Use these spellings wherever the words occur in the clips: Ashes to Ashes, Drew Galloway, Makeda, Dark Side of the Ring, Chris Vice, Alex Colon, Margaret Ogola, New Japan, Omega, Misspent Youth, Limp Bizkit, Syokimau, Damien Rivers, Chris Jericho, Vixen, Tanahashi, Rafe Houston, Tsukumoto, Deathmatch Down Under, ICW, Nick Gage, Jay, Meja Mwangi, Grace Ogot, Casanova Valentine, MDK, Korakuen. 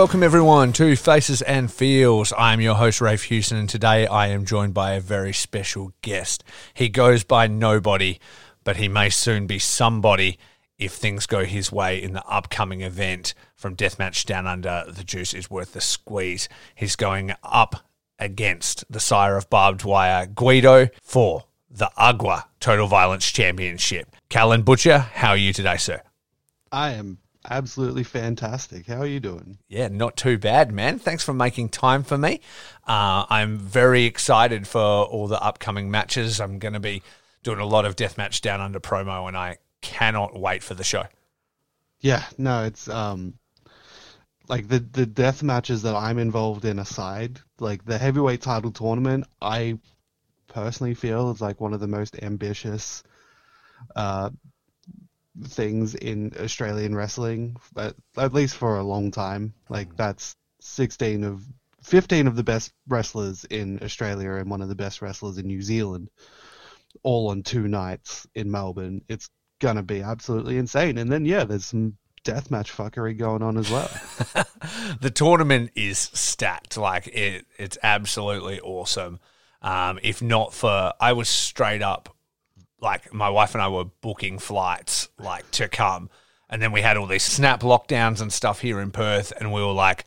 Welcome everyone to Faces and Feels. I am your host Rafe Houston, and today I am joined by a very special guest. He goes by nobody, but he may soon be somebody if things go his way in the upcoming event from Deathmatch Down Under. The juice is worth the squeeze. He's going up against the sire of barbed wire, Guido, for the Agua Total Violence Championship. Callan Butcher, how are you today, sir? I am absolutely fantastic. How are you doing? Yeah, not too bad, man. Thanks for making time for me. I'm very excited for all the upcoming matches. I'm going to be doing a lot of Deathmatch Down Under promo, and I cannot wait for the show. Yeah, no, it's like the death matches that I'm involved in aside, like the heavyweight title tournament, I personally feel is like one of the most ambitious things in Australian wrestling, at least for a long time. Like that's 15 of the best wrestlers in Australia and one of the best wrestlers in New Zealand, all on two nights in Melbourne. It's gonna be absolutely insane. And then yeah, there's some deathmatch fuckery going on as well. The tournament is stacked. Like it's absolutely awesome. If not for, I was straight up, like my wife and I were booking flights like to come, and then we had all these snap lockdowns and stuff here in Perth, and we were like,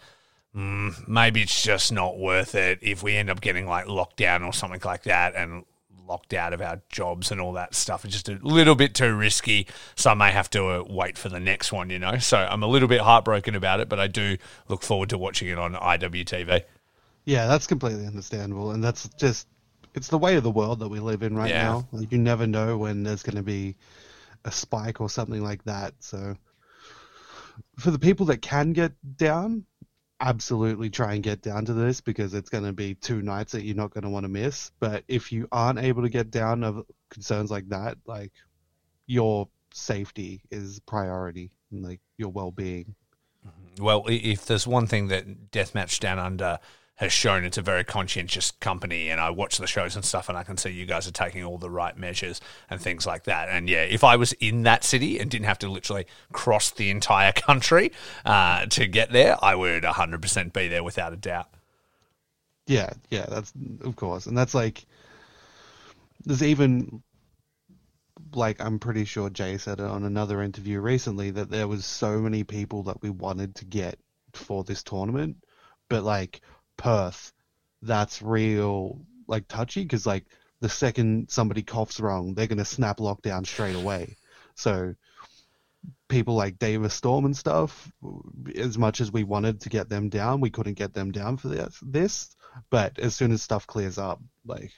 maybe it's just not worth it if we end up getting like locked down or something like that and locked out of our jobs and all that stuff. It's just a little bit too risky, so I may have to wait for the next one, you know. So I'm a little bit heartbroken about it, but I do look forward to watching it on IWTV. Yeah, that's completely understandable, and that's just, it's the way of the world that we live in right now. Like, you never know when there's going to be a spike or something like that. So for the people that can get down, absolutely try and get down to this, because it's going to be two nights that you're not going to want to miss. But if you aren't able to get down of concerns like that, like your safety is priority and like your well-being. Well, if there's one thing that Deathmatch Down Under has shown, it's a very conscientious company, and I watch the shows and stuff and I can see you guys are taking all the right measures and things like that. And yeah, if I was in that city and didn't have to literally cross the entire country to get there, I would 100% be there without a doubt. Yeah, that's of course. And that's like, there's even like, I'm pretty sure Jay said it on another interview recently that there was so many people that we wanted to get for this tournament, but like Perth, that's real like touchy, because like the second somebody coughs wrong, they're gonna snap lockdown straight away. So people like Davis Storm and stuff, as much as we wanted to get them down, we couldn't get them down for this. But as soon as stuff clears up, like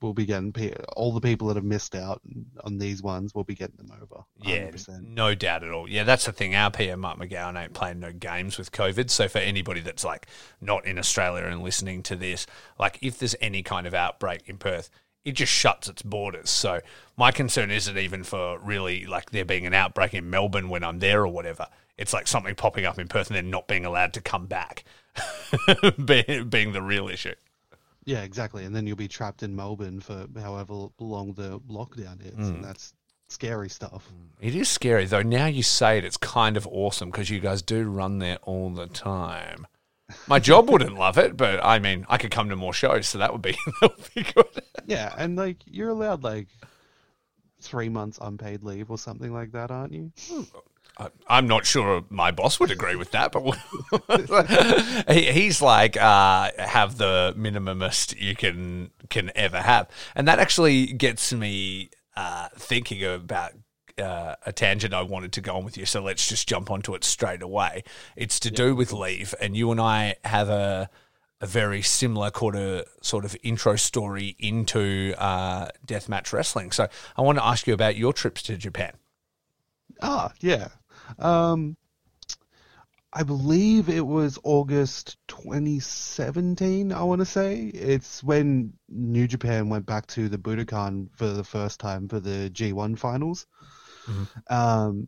we'll be getting all the people that have missed out on these ones, we'll be getting them over. 100%. Yeah, no doubt at all. Yeah, that's the thing. Our PM, Mark McGowan, ain't playing no games with COVID. So for anybody that's like not in Australia and listening to this, like if there's any kind of outbreak in Perth, it just shuts its borders. So my concern isn't even for really like there being an outbreak in Melbourne when I'm there or whatever. It's like something popping up in Perth and then not being allowed to come back being the real issue. Yeah, exactly. And then you'll be trapped in Melbourne for however long the lockdown is. And that's scary stuff. It is scary, though. Now you say it, it's kind of awesome because you guys do run there all the time. My job wouldn't love it, but I mean, I could come to more shows, so that would be good. Yeah, and like you're allowed like 3 months unpaid leave or something like that, aren't you? I'm not sure my boss would agree with that, but he's like, have the minimumist you can ever have. And that actually gets me thinking about a tangent I wanted to go on with you, so let's just jump onto it straight away. It's to do with leave, and you and I have a very similar sort of intro story into deathmatch wrestling. So I want to ask you about your trips to Japan. Ah, yeah. I believe it was August 2017, I want to say. It's when New Japan went back to the Budokan for the first time for the G1 finals. Mm-hmm.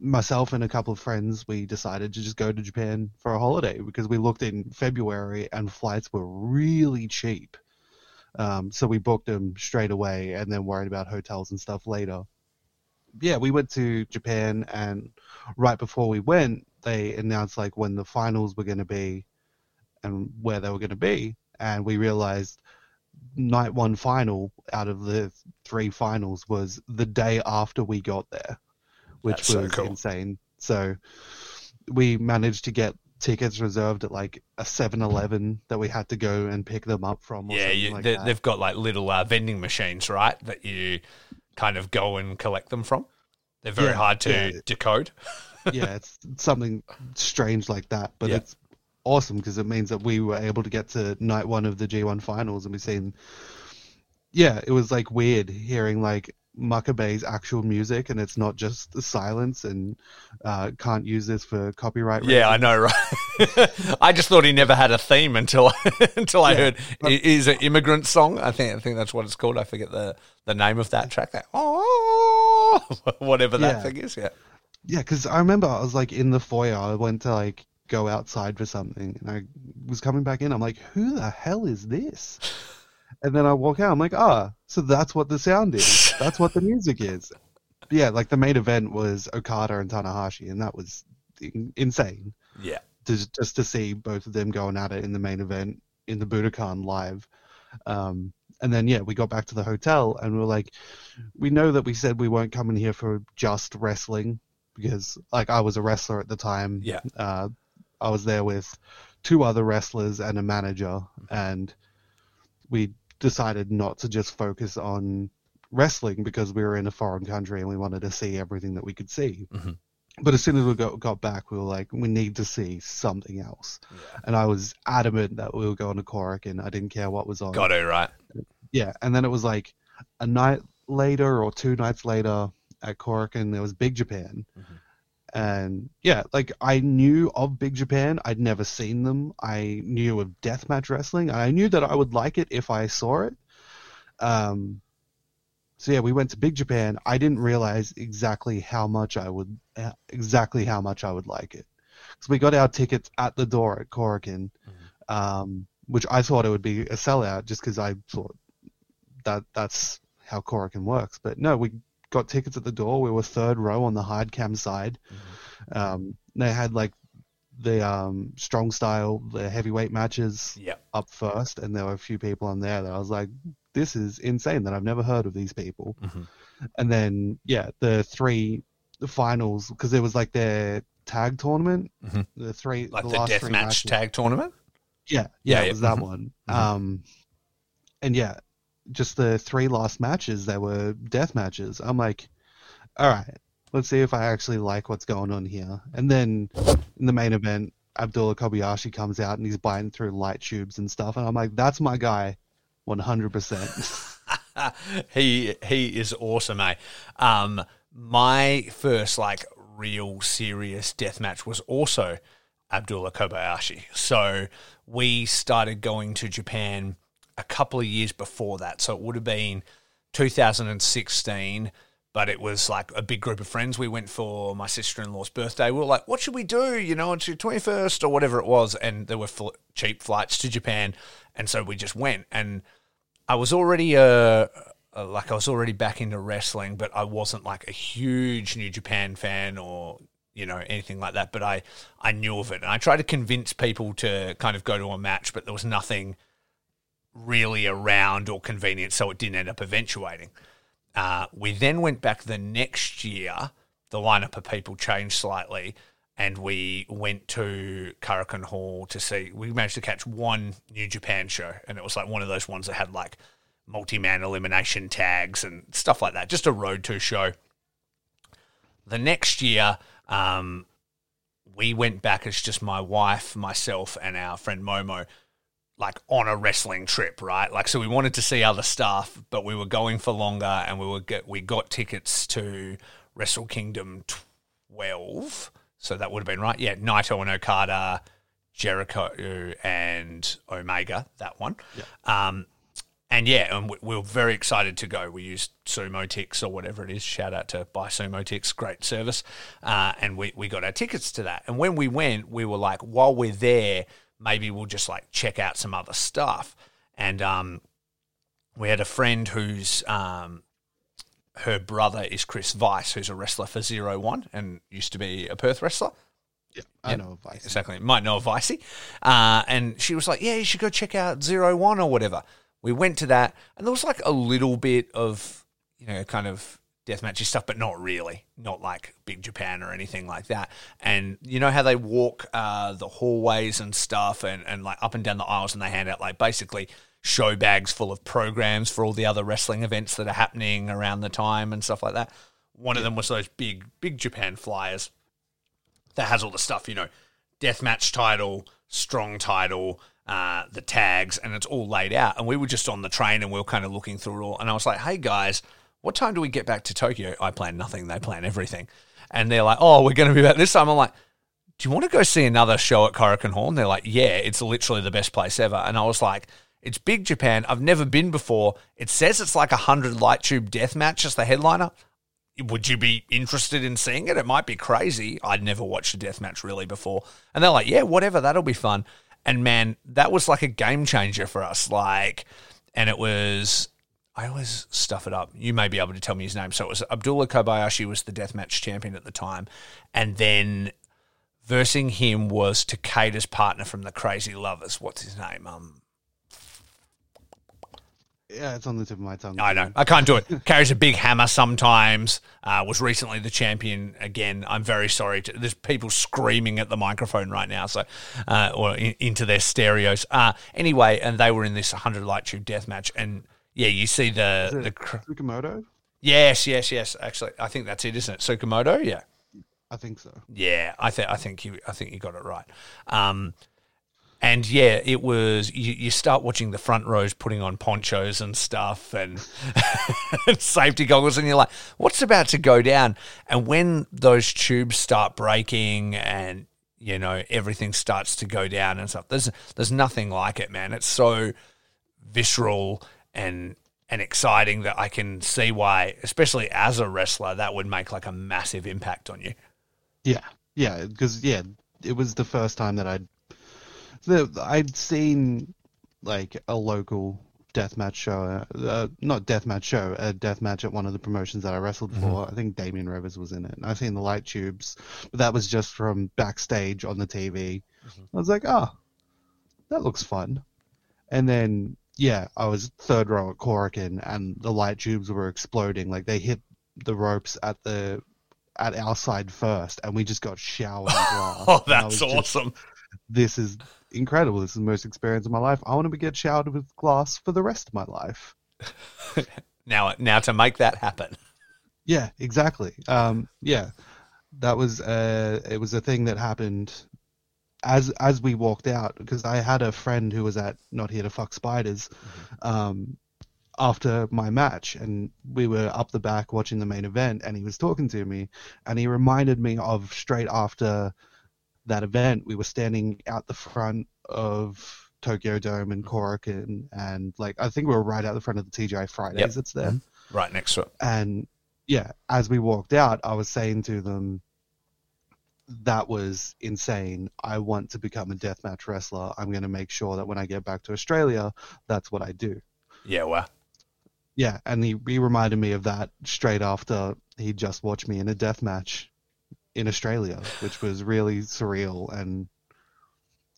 Myself and a couple of friends, we decided to just go to Japan for a holiday because we looked in February and flights were really cheap. So we booked them straight away and then worried about hotels and stuff later. Yeah, we went to Japan, and right before we went, they announced like when the finals were going to be and where they were going to be. And we realized night one final out of the three finals was the day after we got there, which That's was so cool. insane. So we managed to get tickets reserved at like a 7-Eleven that we had to go and pick them up from. Or yeah, they've got like little vending machines, right? That you kind of go and collect them from. They're very hard to decode. Yeah, it's something strange like that, but it's awesome because it means that we were able to get to night one of the G1 finals, and we've seen, it was like weird hearing like Makabe's actual music, and it's not just the silence and can't use this for copyright reasons. Yeah, I know, right? I just thought he never had a theme until I heard it is an immigrant song. I think that's what it's called. I forget the name of that track. Whatever that thing is. Yeah, because I remember I was like in the foyer. I went to like go outside for something, and I was coming back in. I'm like, who the hell is this? And then I walk out, I'm like, so that's what the sound is. That's what the music is. Yeah, like the main event was Okada and Tanahashi, and that was insane. Yeah. Just to see both of them going at it in the main event in the Budokan live. And then, we got back to the hotel, and we were like, we know that we said we weren't coming here for just wrestling, because, like, I was a wrestler at the time. Yeah. I was there with two other wrestlers and a manager, and we decided not to just focus on wrestling because we were in a foreign country and we wanted to see everything that we could see. Mm-hmm. But as soon as we got back, we were like, we need to see something else. Yeah. And I was adamant that we were going to Korakuen. I didn't care what was on. Got it, right. Yeah. And then it was like a night later or two nights later at Korakuen, there was Big Japan. Mm-hmm. And like I knew of Big Japan, I'd never seen them. I knew of deathmatch wrestling. I knew that I would like it if I saw it. So we went to Big Japan. I didn't realize exactly how much I would like it. So we got our tickets at the door at Korakuen, which I thought it would be a sellout just because I thought that's how Korakuen works. But no, we got tickets at the door. We were third row on the hard cam side. Mm-hmm. They had like the strong style, the heavyweight matches up first, and there were a few people on there that I was like, this is insane that I've never heard of these people. Mm-hmm. And then the finals, because it was like their tag tournament. Mm-hmm. The three like the death match tag tournament. It was that one. Mm-hmm. Just the three last matches, they were death matches. I'm like, all right, let's see if I actually like what's going on here. And then in the main event, Abdullah Kobayashi comes out and he's biting through light tubes and stuff. And I'm like, that's my guy, 100%. He is awesome, eh? My first like real serious death match was also Abdullah Kobayashi. So we started going to Japan a couple of years before that. So it would have been 2016, but it was like a big group of friends. We went for my sister-in-law's birthday. We were like, what should we do? You know, it's your 21st or whatever it was. And there were cheap flights to Japan. And so we just went, and I was already already back into wrestling, but I wasn't like a huge New Japan fan or, you know, anything like that. But I knew of it. And I tried to convince people to kind of go to a match, but there was nothing really around or convenient, so it didn't end up eventuating. We then went back the next year. The lineup of people changed slightly, and we went to Korakuen Hall to see. We managed to catch one New Japan show, and it was like one of those ones that had like multi-man elimination tags and stuff like that, just a road to show. The next year, we went back as just my wife, myself, and our friend Momo, like on a wrestling trip, right? Like, so we wanted to see other stuff, but we were going for longer, and we got tickets to Wrestle Kingdom 12. So that would have been right. Yeah. Naito and Okada, Jericho and Omega, that one. Yeah. And we were very excited to go. We used Sumo Tix or whatever it is. Shout out to Buy Sumo Tix, great service. And we got our tickets to that. And when we went, we were like, while we're there, maybe we'll just like check out some other stuff. And we had a friend whose her brother is Chris Vice, who's a wrestler for Zero One and used to be a Perth wrestler. Yeah, I know Vicey. Exactly. Might know Vicey. And she was like, yeah, you should go check out 0-1 or whatever. We went to that, and there was like a little bit of, you know, kind of deathmatchy stuff, but not really. Not like Big Japan or anything like that. And you know how they walk the hallways and stuff and like up and down the aisles, and they hand out like basically show bags full of programs for all the other wrestling events that are happening around the time and stuff like that. One of them was those big Japan flyers that has all the stuff, you know, deathmatch title, strong title, the tags, and it's all laid out. And we were just on the train and we were kind of looking through it all. And I was like, hey guys, what time do we get back to Tokyo? I plan nothing. They plan everything. And they're like, oh, we're going to be back this time. I'm like, do you want to go see another show at Korakuen Hall? And they're like, yeah, it's literally the best place ever. And I was like, it's Big Japan. I've never been before. It says it's like 100 light tube deathmatch as the headliner. Would you be interested in seeing it? It might be crazy. I'd never watched a deathmatch really before. And they're like, yeah, whatever, that'll be fun. And man, that was like a game changer for us. Like, and it was, I always stuff it up. You may be able to tell me his name. So it was Abdullah Kobayashi was the deathmatch champion at the time. And then versing him was Takeda's partner from the Crazy Lovers. What's his name? Yeah, it's on the tip of my tongue. I know. I can't do it. Carries a big hammer sometimes. Was recently the champion again. I'm very sorry. There's people screaming at the microphone right now, so into their stereos. Anyway, and they were in this 100 light tube death match. And, yeah, you see the Tsukumoto? Yes. Actually, I think that's it, isn't it? Tsukumoto? Yeah. I think so. Yeah, I think you got it right. And yeah, it was. You start watching the front rows putting on ponchos and stuff, and safety goggles, and you're like, "What's about to go down?" And when those tubes start breaking, and you know everything starts to go down and stuff, there's nothing like it, man. It's so visceral and exciting that I can see why, especially as a wrestler, that would make like a massive impact on you. Yeah, because it was the first time that I'd seen like a local deathmatch show, a deathmatch at one of the promotions that I wrestled for. I think Damien Rivers was in it. I've seen the light tubes, but that was just from backstage on the TV. I was like, that looks fun. And then, I was third row at Korakuen and the light tubes were exploding. Like they hit the ropes at our side first and we just got showered. Oh, that's awesome. This is incredible. This is the most experience of my life. I want to get showered with glass for the rest of my life. Now to make that happen. Yeah, exactly. That was it was a thing that happened as we walked out, because I had a friend who was at Not Here to Fuck Spiders after my match, and we were up the back watching the main event, and he was talking to me, and he reminded me of straight after that event, we were standing out the front of Tokyo Dome and Korakuen, and like I think we were right out the front of the TGI Fridays. Yep. It's there, right next to it. And as we walked out, I was saying to them, "That was insane. I want to become a deathmatch wrestler. I'm going to make sure that when I get back to Australia, that's what I do." Yeah, wow. Yeah, and he reminded me of that straight after he just watched me in a deathmatch in Australia, which was really surreal. And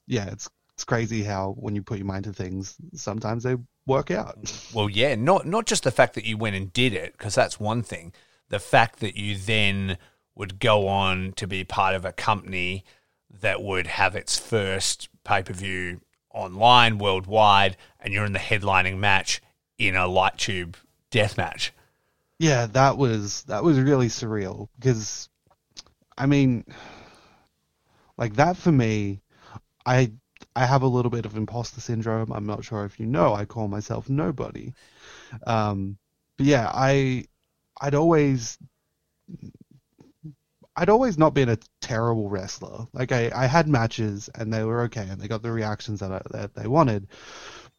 it's crazy how when you put your mind to things, sometimes they work out. Well, yeah, not just the fact that you went and did it, because that's one thing. The fact that you then would go on to be part of a company that would have its first pay-per-view online worldwide, and you're in the headlining match in a light tube death match. Yeah, that was really surreal, because I mean, like that for me, I have a little bit of imposter syndrome. I'm not sure if you know, I call myself nobody. But yeah, I'd always not been a terrible wrestler. Like I had matches and they were okay and they got the reactions that they wanted.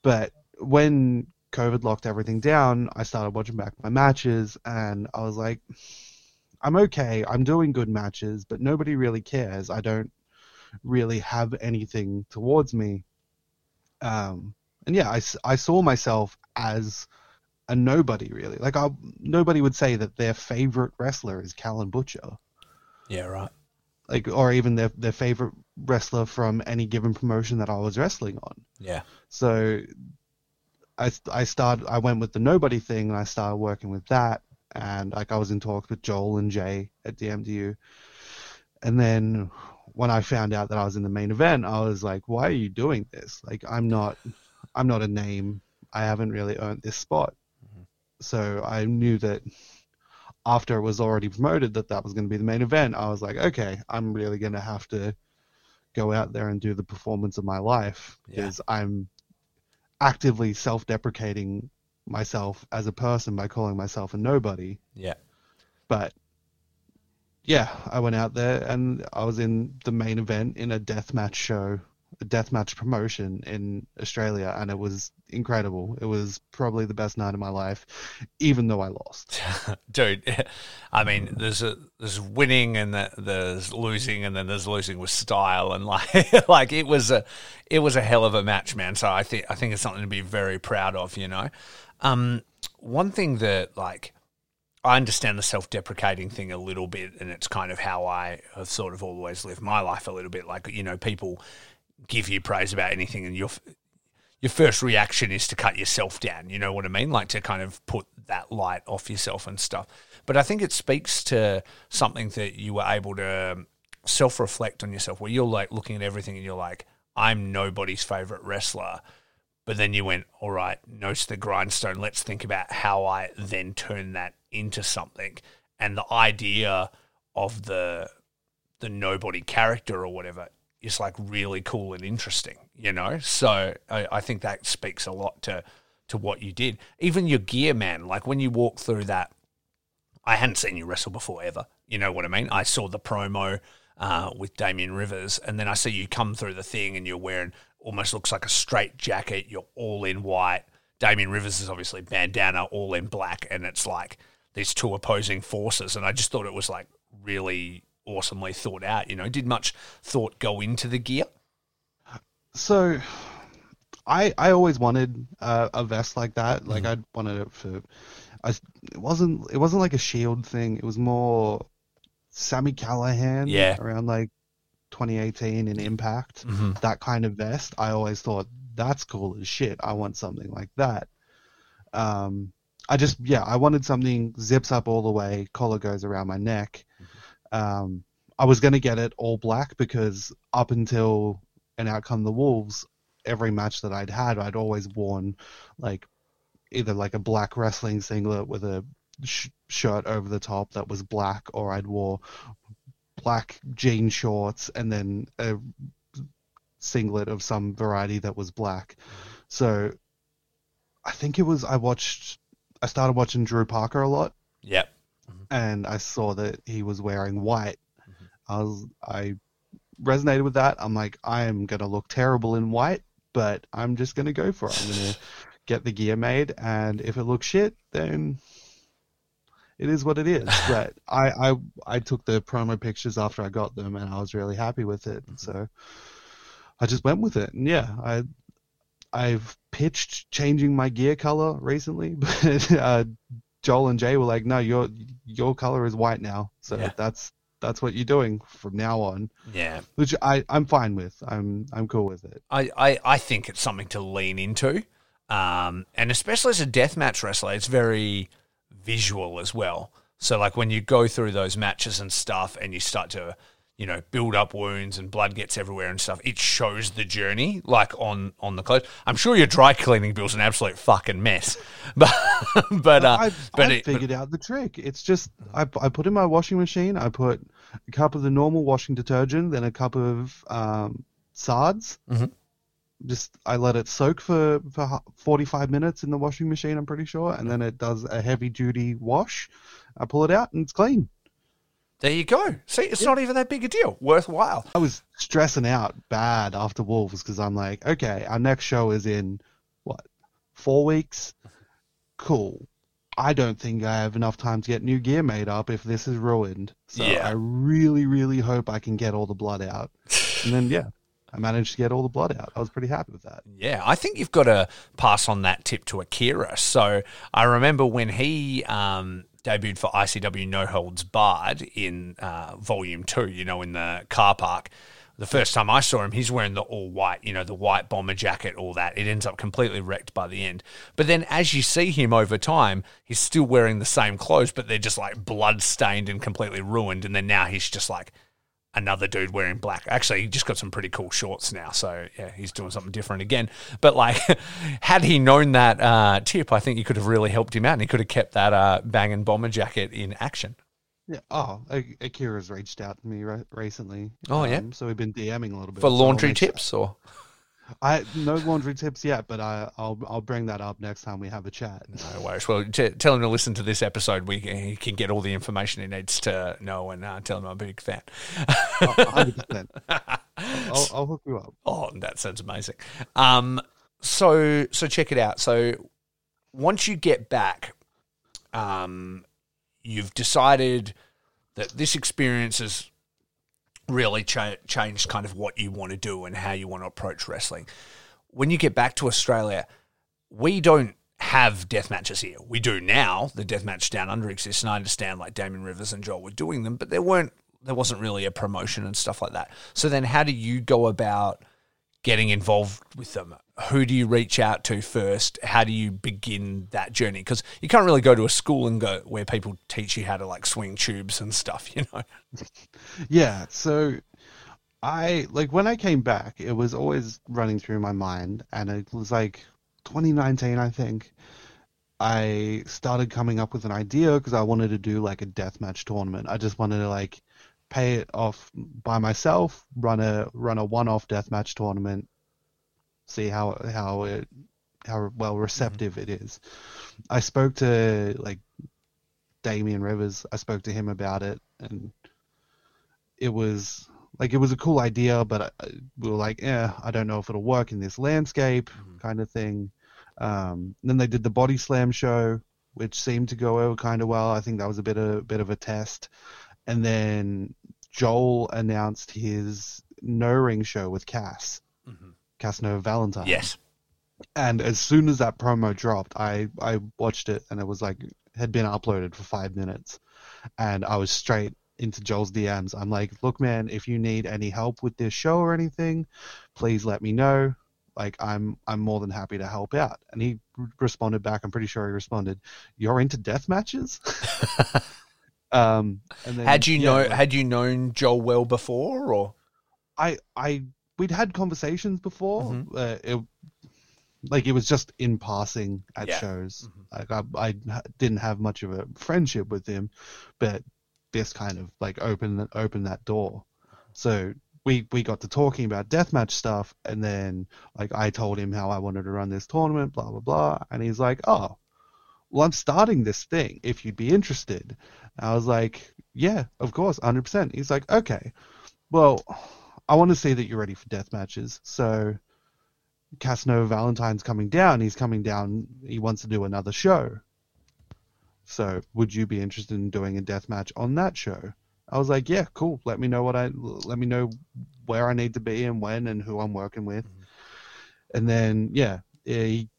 But when COVID locked everything down, I started watching back my matches and I was like, I'm okay, I'm doing good matches, but nobody really cares. I don't really have anything towards me. I saw myself as a nobody, really. Like, nobody would say that their favorite wrestler is Callan Butcher. Yeah, right. like, or even their favorite wrestler from any given promotion that I was wrestling on. Yeah. So I went with the nobody thing, and I started working with that, and like I was in talks with Joel and Jay at the MDU. And then when I found out that I was in the main event, I was like, why are you doing this? Like, I'm not a name. I haven't really earned this spot. Mm-hmm. So I knew that after it was already promoted that was going to be the main event, I was like, okay, I'm really going to have to go out there and do the performance of my life, because I'm actively self-deprecating myself as a person by calling myself a nobody. Yeah. But yeah, I went out there and I was in the main event in a deathmatch show, a deathmatch promotion in Australia, and it was incredible. It was probably the best night of my life, even though I lost. Dude, I mean, there's winning and there's losing, and then there's losing with style, and like it was a hell of a match, man. So I think it's something to be very proud of, you know. One thing that, like, I understand the self-deprecating thing a little bit, and it's kind of how I have sort of always lived my life a little bit. Like, you know, people give you praise about anything, and your first reaction is to cut yourself down. You know what I mean? Like, to kind of put that light off yourself and stuff. But I think it speaks to something that you were able to self-reflect on yourself, where you're like looking at everything and you're like, I'm nobody's favorite wrestler. But then you went, all right, nose to the grindstone. Let's think about how I then turn that into something. And the idea of the nobody character or whatever is like really cool and interesting, you know? So I think that speaks a lot to what you did. Even your gear, man, like when you walk through that, I hadn't seen you wrestle before ever. You know what I mean? I saw the promo with Damien Rivers, and then I see you come through the thing and you're wearing – almost looks like a straight jacket. You're all in white. Damien Rivers is obviously bandana, all in black, and it's like these two opposing forces. And I just thought it was like really awesomely thought out, you know. Did much thought go into the gear? So I always wanted a vest like that. Like, I wanted it for... It wasn't like a Shield thing. It was more Sami Callihan around like 2018 in Impact, that kind of vest. I always thought, that's cool as shit. I want something like that. I wanted something zips up all the way, collar goes around my neck. I was going to get it all black because up until and out come the Wolves, every match that I'd had, I'd always worn like either like a black wrestling singlet with a shirt over the top that was black, or I'd wore black jean shorts and then a singlet of some variety that was black. So I think it was, I started watching Drew Parker a lot. Yep. And I saw that he was wearing white. I resonated with that. I'm like, I am going to look terrible in white, but I'm just going to go for it. I'm going to get the gear made, and if it looks shit, then it is what it is. But I took the promo pictures after I got them, and I was really happy with it. So I just went with it. And yeah, I've pitched changing my gear color recently, but Joel and Jay were like, "No, your color is white now. So that's what you're doing from now on." Yeah, which I'm fine with. I'm cool with it. I think it's something to lean into, and especially as a deathmatch wrestler, it's very visual as well. So like when you go through those matches and stuff and you start to, you know, build up wounds and blood gets everywhere and stuff, it shows the journey, like on the clothes. I'm sure your dry cleaning bill's an absolute fucking mess, but I figured out the trick. It's just, I put in my washing machine, I put a cup of the normal washing detergent, then a cup of Sards. Just I let it soak for 45 minutes in the washing machine, I'm pretty sure, and then it does a heavy-duty wash. I pull it out, and it's clean. There you go. See, it's not even that big a deal. Worthwhile. I was stressing out bad after Wolves because I'm like, okay, our next show is in, 4 weeks? Cool. I don't think I have enough time to get new gear made up if this is ruined. So I really, really hope I can get all the blood out. And then, I managed to get all the blood out. I was pretty happy with that. Yeah, I think you've got to pass on that tip to Akira. So I remember when he debuted for ICW No Holds Barred in Volume 2, you know, in the car park. The first time I saw him, he's wearing the all-white, you know, the white bomber jacket, all that. It ends up completely wrecked by the end. But then as you see him over time, he's still wearing the same clothes, but they're just like blood-stained and completely ruined. And then now he's just like another dude wearing black. Actually, he just got some pretty cool shorts now. So, yeah, he's doing something different again. But, like, had he known that tip, I think he could have really helped him out and he could have kept that banging bomber jacket in action. Yeah. Oh, Akira's reached out to me recently. Oh, yeah. So we've been DMing a little bit. For laundry tips or? No laundry tips yet, but I'll bring that up next time we have a chat. No worries. Well, tell him to listen to this episode. He can get all the information he needs to know, and tell him I'm a big fan. 100%. I'll hook you up. Oh, that sounds amazing. So check it out. So once you get back, you've decided that this experience has really changed kind of what you want to do and how you want to approach wrestling. When you get back to Australia, we don't have death matches here. We do now. The Deathmatch Down Under exists, and I understand like Damien Rivers and Joel were doing them, but there wasn't really a promotion and stuff like that. So then how do you go about getting involved with them? Who do you reach out to first? How do you begin that journey? Because you can't really go to a school and go where people teach you how to like swing tubes and stuff, you know? Yeah. So I like when I came back, it was always running through my mind, and it was like 2019, I think. I started coming up with an idea because I wanted to do like a deathmatch tournament. I just wanted to like pay it off by myself, run a one-off deathmatch tournament, see how well receptive it is. I spoke to like Damien Rivers. I spoke to him about it, and it was a cool idea, but we were like, I don't know if it'll work in this landscape kind of thing. Then they did the Body Slam show, which seemed to go over kind of well. I think that was a bit of a test. And then Joel announced his no ring show with Cass. Mm-hmm. Casanova Valentine. Yes. And as soon as that promo dropped, I watched it, and it was like had been uploaded for 5 minutes, and I was straight into Joel's DMs. I'm like, look, man, if you need any help with this show or anything, please let me know. Like I'm more than happy to help out. And he responded back. I'm pretty sure he responded, "You're into death matches." And then, had you known Joel well before, or we'd had conversations before. Mm-hmm. It was just in passing at shows. Mm-hmm. Like I didn't have much of a friendship with him, but this kind of like opened that door. So we got to talking about deathmatch stuff, and then like I told him how I wanted to run this tournament, blah blah blah, and he's like, "Oh, well, I'm starting this thing. If you'd be interested," and I was like, "Yeah, of course, 100%." He's like, "Okay, well, I want to see that you're ready for death matches. So Casanova Valentine's coming down. He's coming down. He wants to do another show. So would you be interested in doing a death match on that show?" I was like, "Yeah, cool. Let me know where I need to be and when and who I'm working with." Mm-hmm. And then,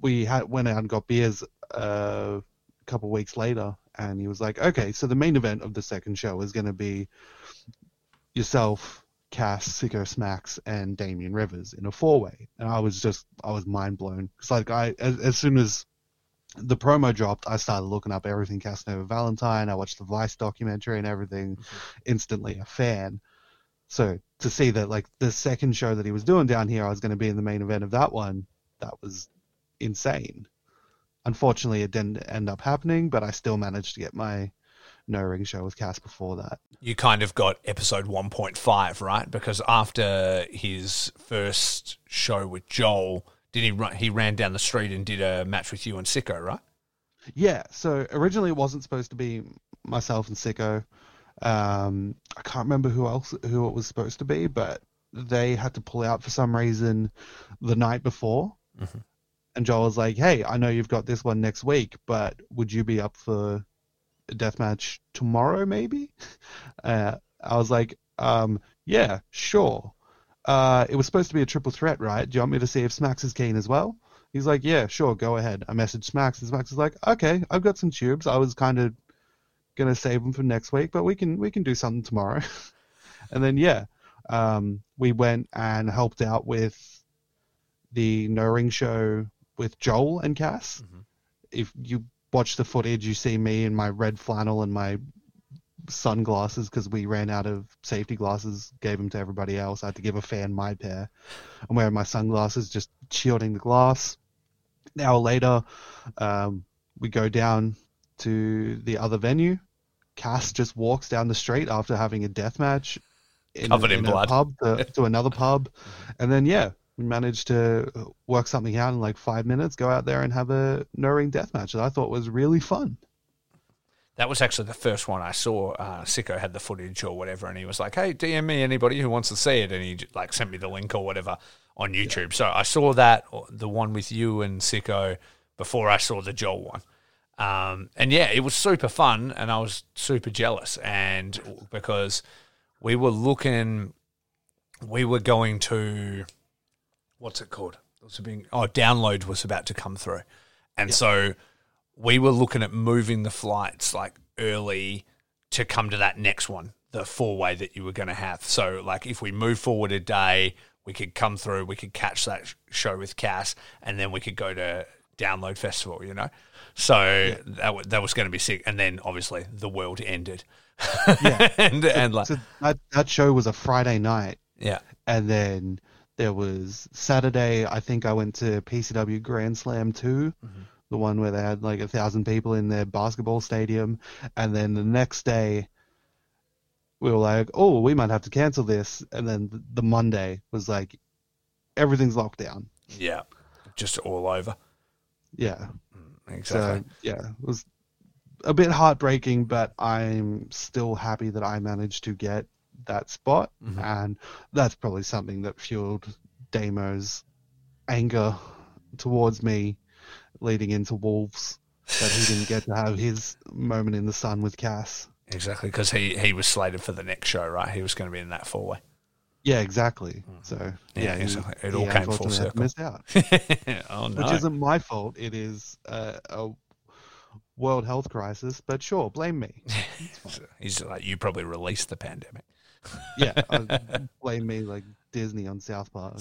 we went out and got beers a couple weeks later, and he was like, "Okay, so the main event of the second show is going to be yourself, Cass, Sicko Smacks, and Damien Rivers in a four-way," and I was mind blown. Because like as soon as the promo dropped, I started looking up everything Casanova Valentine. I watched the Vice documentary and everything. Instantly a fan. So to see that like the second show that he was doing down here, I was going to be in the main event of that one. That was insane. Unfortunately, it didn't end up happening, but I still managed to get my no ring show with Cass before that. You kind of got episode 1.5, right? Because after his first show with Joel, he ran down the street and did a match with you and Sicko, right? Yeah. So originally it wasn't supposed to be myself and Sicko. I can't remember who it was supposed to be, but they had to pull out for some reason the night before. Mm-hmm. And Joel was like, "Hey, I know you've got this one next week, but would you be up for deathmatch tomorrow maybe?" I was like, "Yeah, sure. It was supposed to be a triple threat, right? Do you want me to see if Smacks is keen as well?" He's like, "Yeah, sure, go ahead." I messaged Smacks, and Smacks is like, "Okay, I've got some tubes." I was kind of gonna save them for next week, but we can do something tomorrow. And then we went and helped out with the No Ring show with Joel and Cass. Mm-hmm. If you watch the footage, you see me in my red flannel and my sunglasses because we ran out of safety glasses, gave them to everybody else. I had to give a fan my pair. I'm wearing my sunglasses, just shielding the glass. An hour later, we go down to the other venue. Cass just walks down the street after having a death match in blood. A pub to another pub. And then, we managed to work something out in like 5 minutes, go out there and have a no-ring death match that I thought was really fun. That was actually the first one I saw. Sicko had the footage or whatever, and he was like, hey, DM me anybody who wants to see it. And he like sent me the link or whatever on YouTube. Yeah. So I saw that, the one with you and Sicko, before I saw the Joel one. It was super fun, and I was super jealous. And because we were going to, what's it called? Download was about to come through. And so we were looking at moving the flights like early to come to that next one, the four-way that you were going to have. So like if we move forward a day, we could come through, we could catch that show with Cass, and then we could go to Download Festival, you know? So that was going to be sick. And then obviously the world ended. That show was a Friday night. Yeah. And then there was Saturday, I think I went to PCW Grand Slam 2, mm-hmm. the one where they had like 1,000 people in their basketball stadium. And then the next day we were like, oh, we might have to cancel this. And then the Monday was like, everything's locked down. Yeah. Just all over. Yeah. Exactly. So, it was a bit heartbreaking, but I'm still happy that I managed to get that spot, mm-hmm. and that's probably something that fueled Damo's anger towards me leading into Wolves, that he didn't get to have his moment in the sun with Cass. Exactly, because he was slated for the next show, right? He was going to be in that four-way. Yeah, exactly. So exactly. It all came full circle. Missed out. Oh no! Which isn't my fault. It is a world health crisis. But sure, blame me. He's like, you probably released the pandemic. Blame me like Disney on South Park.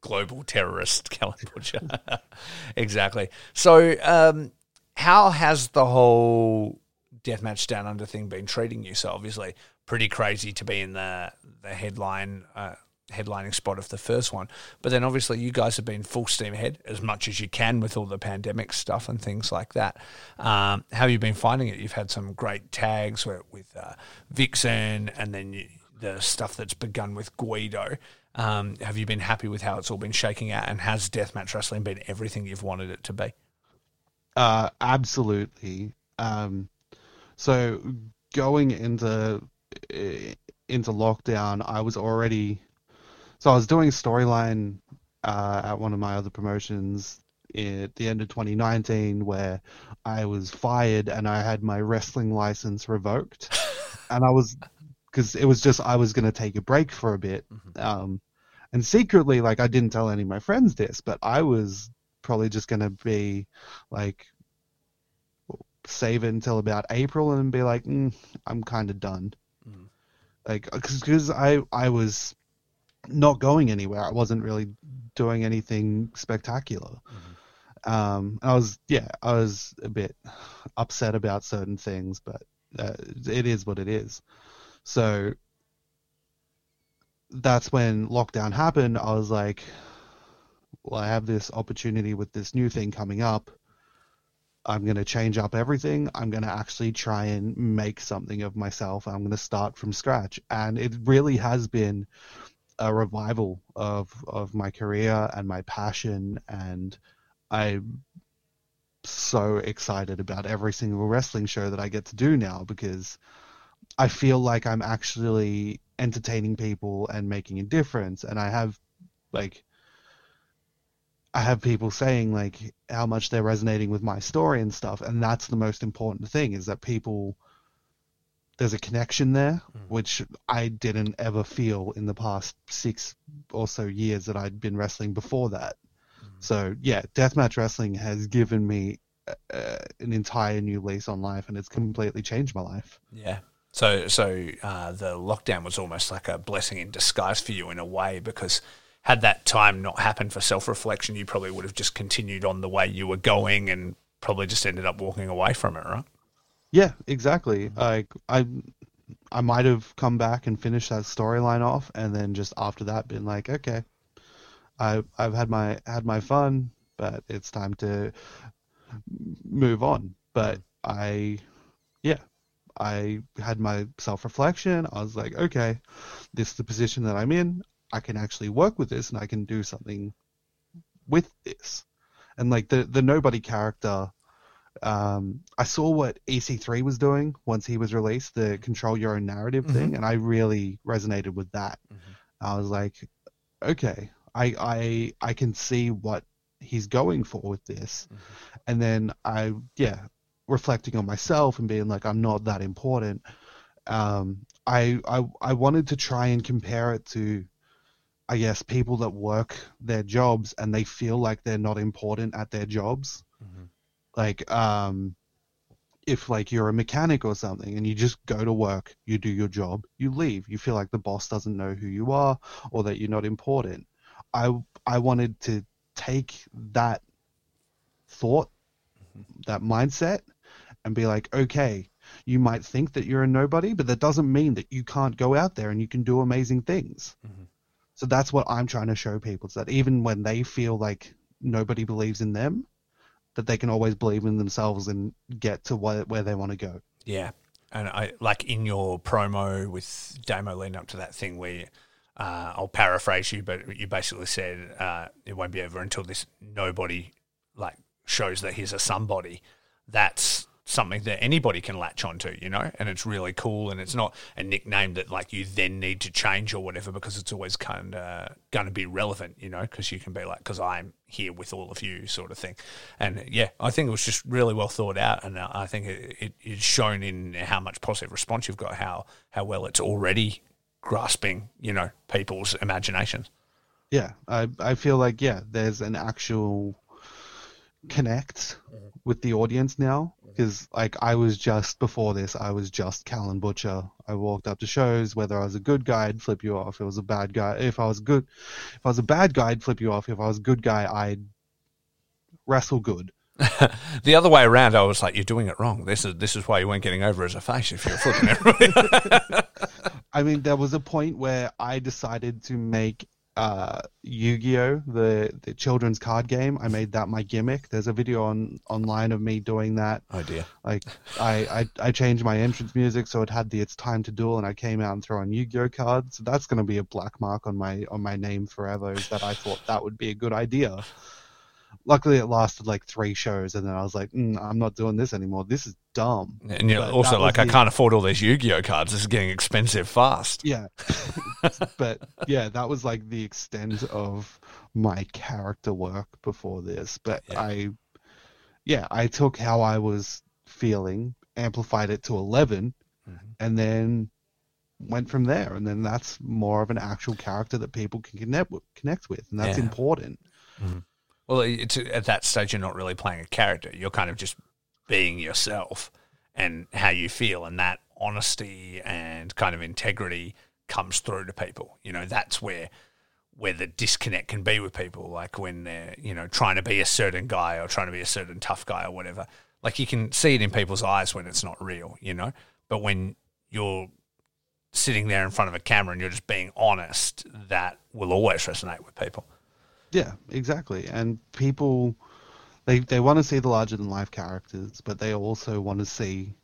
Global terrorist, Callan Butcher. Exactly. So, how has the whole Deathmatch Down Under thing been treating you? So obviously, pretty crazy to be in the headlining spot of the first one. But then obviously you guys have been full steam ahead as much as you can with all the pandemic stuff and things like that. How have you been finding it? You've had some great tags with Vixen and then the stuff that's begun with Guido. Have you been happy with how it's all been shaking out, and has Deathmatch Wrestling been everything you've wanted it to be? Absolutely. So going into lockdown, I was doing storyline at one of my other promotions at the end of 2019 where I was fired and I had my wrestling license revoked, and I was going to take a break for a bit, mm-hmm. And secretly, like, I didn't tell any of my friends this, but I was probably just going to be like, save it until about April and be like, I'm kind of done. Like, because I was not going anywhere. I wasn't really doing anything spectacular. Mm-hmm. I was a bit upset about certain things, but it is what it is. So that's when lockdown happened. I was like, well, I have this opportunity with this new thing coming up. I'm going to change up everything. I'm going to actually try and make something of myself. I'm going to start from scratch. And it really has been a revival of my career and my passion. And I'm so excited about every single wrestling show that I get to do now, because I feel like I'm actually entertaining people and making a difference. And I have people saying like how much they're resonating with my story and stuff. And that's the most important thing, is that there's a connection there, which I didn't ever feel in the past 6 or so years that I'd been wrestling before that. So Deathmatch Wrestling has given me an entire new lease on life, and it's completely changed my life. Yeah. So the lockdown was almost like a blessing in disguise for you in a way, because had that time not happened for self-reflection, you probably would have just continued on the way you were going and probably just ended up walking away from it, right? Yeah, exactly. Like I might have come back and finished that storyline off, and then just after that been like, okay, I've had my fun, but it's time to move on. But I had my self-reflection. I was like, okay, this is the position that I'm in. I can actually work with this, and I can do something with this. And like the nobody character, I saw what EC3 was doing once he was released, the control your own narrative thing, and I really resonated with that. I was like, okay, I can see what he's going for with this. And then reflecting on myself and being like, I'm not that important. I wanted to try and compare it to, I guess, people that work their jobs and they feel like they're not important at their jobs. Like, if like you're a mechanic or something and you just go to work, you do your job, you leave, you feel like the boss doesn't know who you are or that you're not important. I wanted to take that thought, that mindset, and be like, okay, you might think that you're a nobody, but that doesn't mean that you can't go out there and you can do amazing things. So that's what I'm trying to show people, is that even when they feel like nobody believes in them, that they can always believe in themselves and get to where they want to go. Yeah. And I like in your promo with Damo leading up to that thing where I'll paraphrase you, but you basically said it won't be over until this nobody like shows that he's a somebody. That's something that anybody can latch onto, you know, and it's really cool. And it's not a nickname that like you then need to change or whatever, because it's always kind of going to be relevant, you know, because you can be like, because I'm here with all of you sort of thing. And yeah, I think it was just really well thought out. And I think it's shown in how much positive response you've got, how well it's already grasping, you know, people's imaginations. Yeah. I feel like, yeah, there's an actual connect with the audience now, because like before this I was just Callan Butcher. I walked up to shows. Whether I was a good guy, I'd flip you off. If I was a bad guy, I'd flip you off. If I was a good guy, I'd wrestle good. The other way around, I was like, you're doing it wrong. This is why you weren't getting over as a face if you're flipping everybody. I mean, there was a point where I decided to make Yu-Gi-Oh, the children's card game, I made that my gimmick. There's a video online of me doing that. Oh dear. Like I changed my entrance music so it had the "It's Time to Duel," and I came out and threw on Yu-Gi-Oh cards. So that's going to be a black mark on my name forever, is that I thought that would be a good idea. Luckily it lasted like 3 shows, and then I was like, I'm not doing this anymore. This is dumb. And you're also like, I can't afford all these Yu-Gi-Oh cards. This is getting expensive fast. Yeah. But yeah, that was like the extent of my character work before this. But yeah. I took how I was feeling, amplified it to 11, and then went from there. And then that's more of an actual character that people can connect with. And that's important. Well, it's, at that stage, you're not really playing a character. You're kind of just being yourself and how you feel, and that honesty and kind of integrity comes through to people. You know, that's where the disconnect can be with people, like when they're, you know, trying to be a certain guy or trying to be a certain tough guy or whatever. Like you can see it in people's eyes when it's not real, you know. But when you're sitting there in front of a camera and you're just being honest, that will always resonate with people. Yeah, exactly. And people, they want to see the larger-than-life characters, but they also want to see,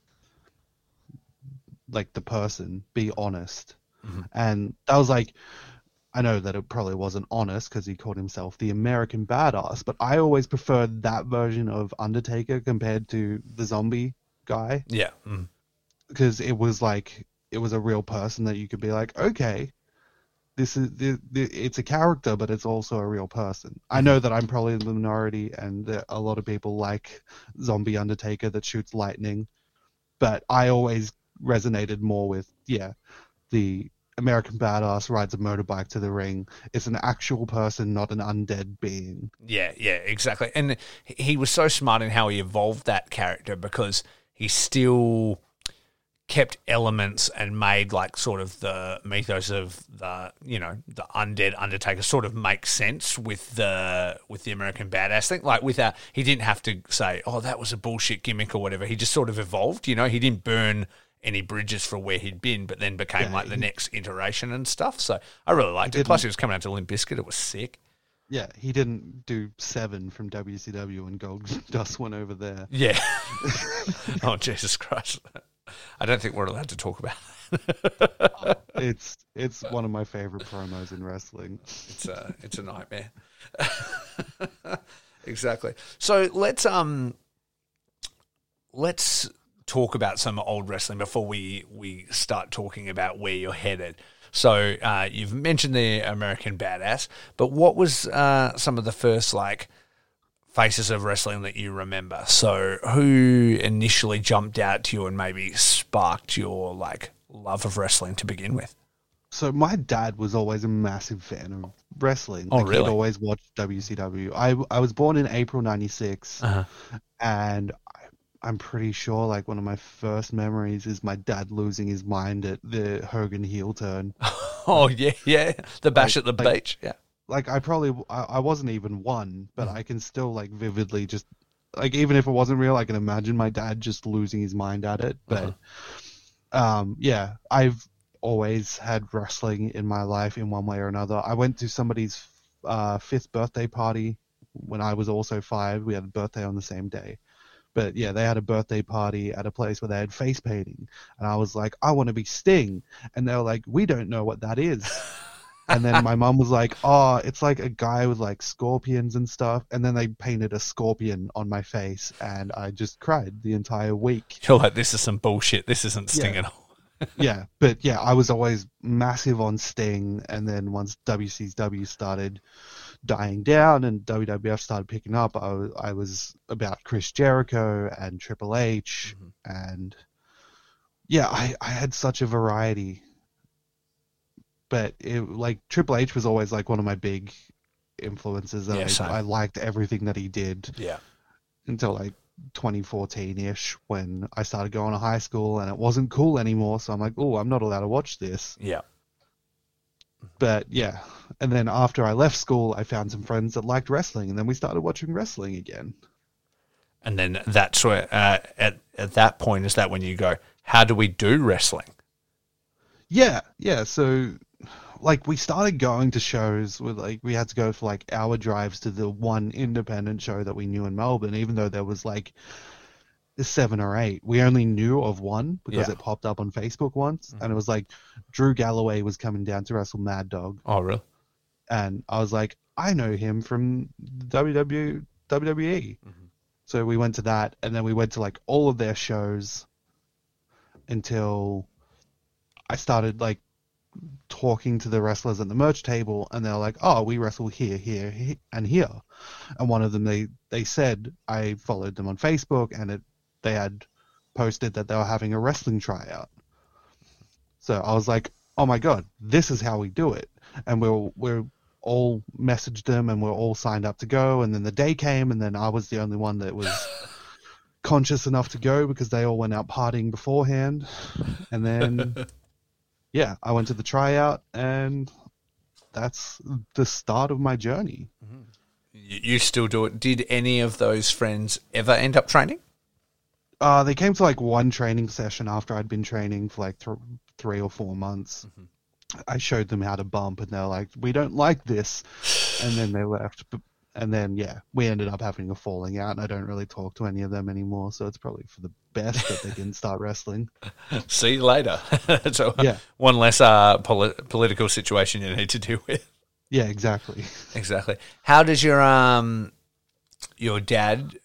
like, the person be honest. And that was like, I know that it probably wasn't honest because he called himself the American Badass, but I always preferred that version of Undertaker compared to the zombie guy. Yeah. Because it was like, it was a real person that you could be like, okay, it's a character, but it's also a real person. I know that I'm probably in the minority, and that a lot of people like Zombie Undertaker that shoots lightning, but I always resonated more with, the American Badass rides a motorbike to the ring. It's an actual person, not an undead being. Yeah, exactly. And he was so smart in how he evolved that character, because he still kept elements and made like sort of the mythos of the, you know, the undead Undertaker sort of make sense with the American Badass thing. Like without, he didn't have to say, oh, that was a bullshit gimmick or whatever. He just sort of evolved, you know, he didn't burn any bridges for where he'd been, but then became the next iteration and stuff. So I really liked it. Plus he was coming out to Limp Bizkit. It was sick. Yeah, he didn't do 7 from WCW and Goldust went over there. Yeah. Oh, Jesus Christ. I don't think we're allowed to talk about it. It's one of my favorite promos in wrestling. It's a nightmare. Exactly. So let's talk about some old wrestling before we start talking about where you're headed. So you've mentioned the American Badass, but what was some of the first like faces of wrestling that you remember? So who initially jumped out to you and maybe sparked your like love of wrestling to begin with? So my dad was always a massive fan of wrestling. Oh, like, really? He'd always watched WCW. I was born in April 96, and I'm pretty sure like one of my first memories is my dad losing his mind at the Hogan heel turn. Oh, yeah. The bash at the beach, yeah. Like I wasn't even one, but I can still like vividly just like, even if it wasn't real, I can imagine my dad just losing his mind at it. But yeah, I've always had wrestling in my life in one way or another. I went to somebody's 5th birthday party when I was also 5. We had a birthday on the same day. But yeah, they had a birthday party at a place where they had face painting. And I was like, I want to be Sting. And they were like, we don't know what that is. And then my mum was like, oh, it's like a guy with like scorpions and stuff. And then they painted a scorpion on my face and I just cried the entire week. You're like, this is some bullshit. This isn't Sting at all. Yeah. But yeah, I was always massive on Sting. And then once WCW started dying down and WWF started picking up, I was about Chris Jericho and Triple H. Mm-hmm. And yeah, I had such a variety. But it, like Triple H was always like one of my big influences. And I liked everything that he did. Yeah. Until like 2014-ish when I started going to high school and it wasn't cool anymore. So I'm like, oh, I'm not allowed to watch this. Yeah. But yeah. And then after I left school, I found some friends that liked wrestling and then we started watching wrestling again. And then that's where, at that point, is that when you go, how do we do wrestling? Yeah. So like we started going to shows with like, we had to go for like hour drives to the one independent show that we knew in Melbourne, even though there was like 7 or 8. We only knew of one because it popped up on Facebook once. Mm-hmm. And it was like Drew Galloway was coming down to wrestle Mad Dog. Oh, really? And I was like, I know him from WWE. Mm-hmm. So we went to that and then we went to like all of their shows until I started like talking to the wrestlers at the merch table and they're like, oh, we wrestle here, and here. And one of them, they said, I followed them on Facebook and they had posted that they were having a wrestling tryout. So I was like, oh my God, this is how we do it. And we're all messaged them and we're all signed up to go. And then the day came and then I was the only one that was conscious enough to go because they all went out partying beforehand. And then... yeah, I went to the tryout, and that's the start of my journey. You still do it. Did any of those friends ever end up training? They came to, like, one training session after I'd been training for, like, 3 or 4 months. Mm-hmm. I showed them how to bump, and they're like, we don't like this. And then they left. And then, yeah, we ended up having a falling out, and I don't really talk to any of them anymore, so it's probably for the best that they didn't start wrestling. See you later. So yeah. One less political situation you need to deal with. Yeah, exactly. How does your dad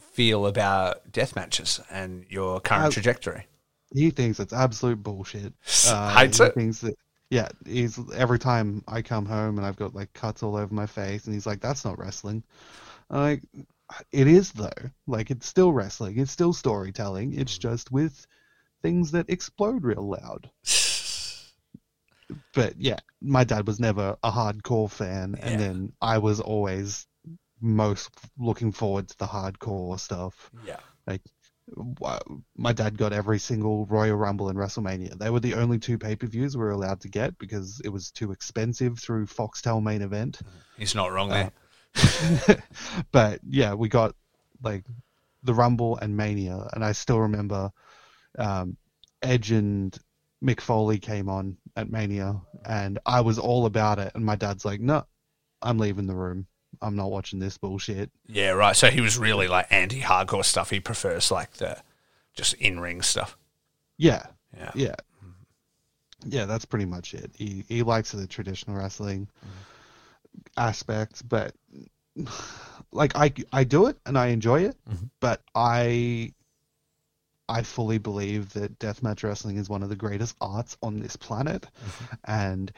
feel about death matches and your current trajectory? He thinks it's absolute bullshit. Hates it. Thinks that, yeah, he's every time I come home and I've got like cuts all over my face, and he's like, "That's not wrestling." I'm like, it is though. Like, it's still wrestling. It's still storytelling. It's just with things that explode real loud. But yeah, my dad was never a hardcore fan, and then I was always most looking forward to the hardcore stuff. Yeah, like my dad got every single Royal Rumble and WrestleMania. They were the only two pay-per-views we were allowed to get because it was too expensive through Foxtel Main Event. He's not wrong there. But yeah, we got like the Rumble and Mania, and I still remember Edge and Mick Foley came on at Mania, and I was all about it, and my dad's like, no, I'm leaving the room. I'm not watching this bullshit. Yeah, right. So he was really like anti-hardcore stuff. He prefers like the just in-ring stuff. Yeah. Yeah. Yeah. Yeah, that's pretty much it. He likes the traditional wrestling aspects, but like I do it and I enjoy it, but I fully believe that deathmatch wrestling is one of the greatest arts on this planet, and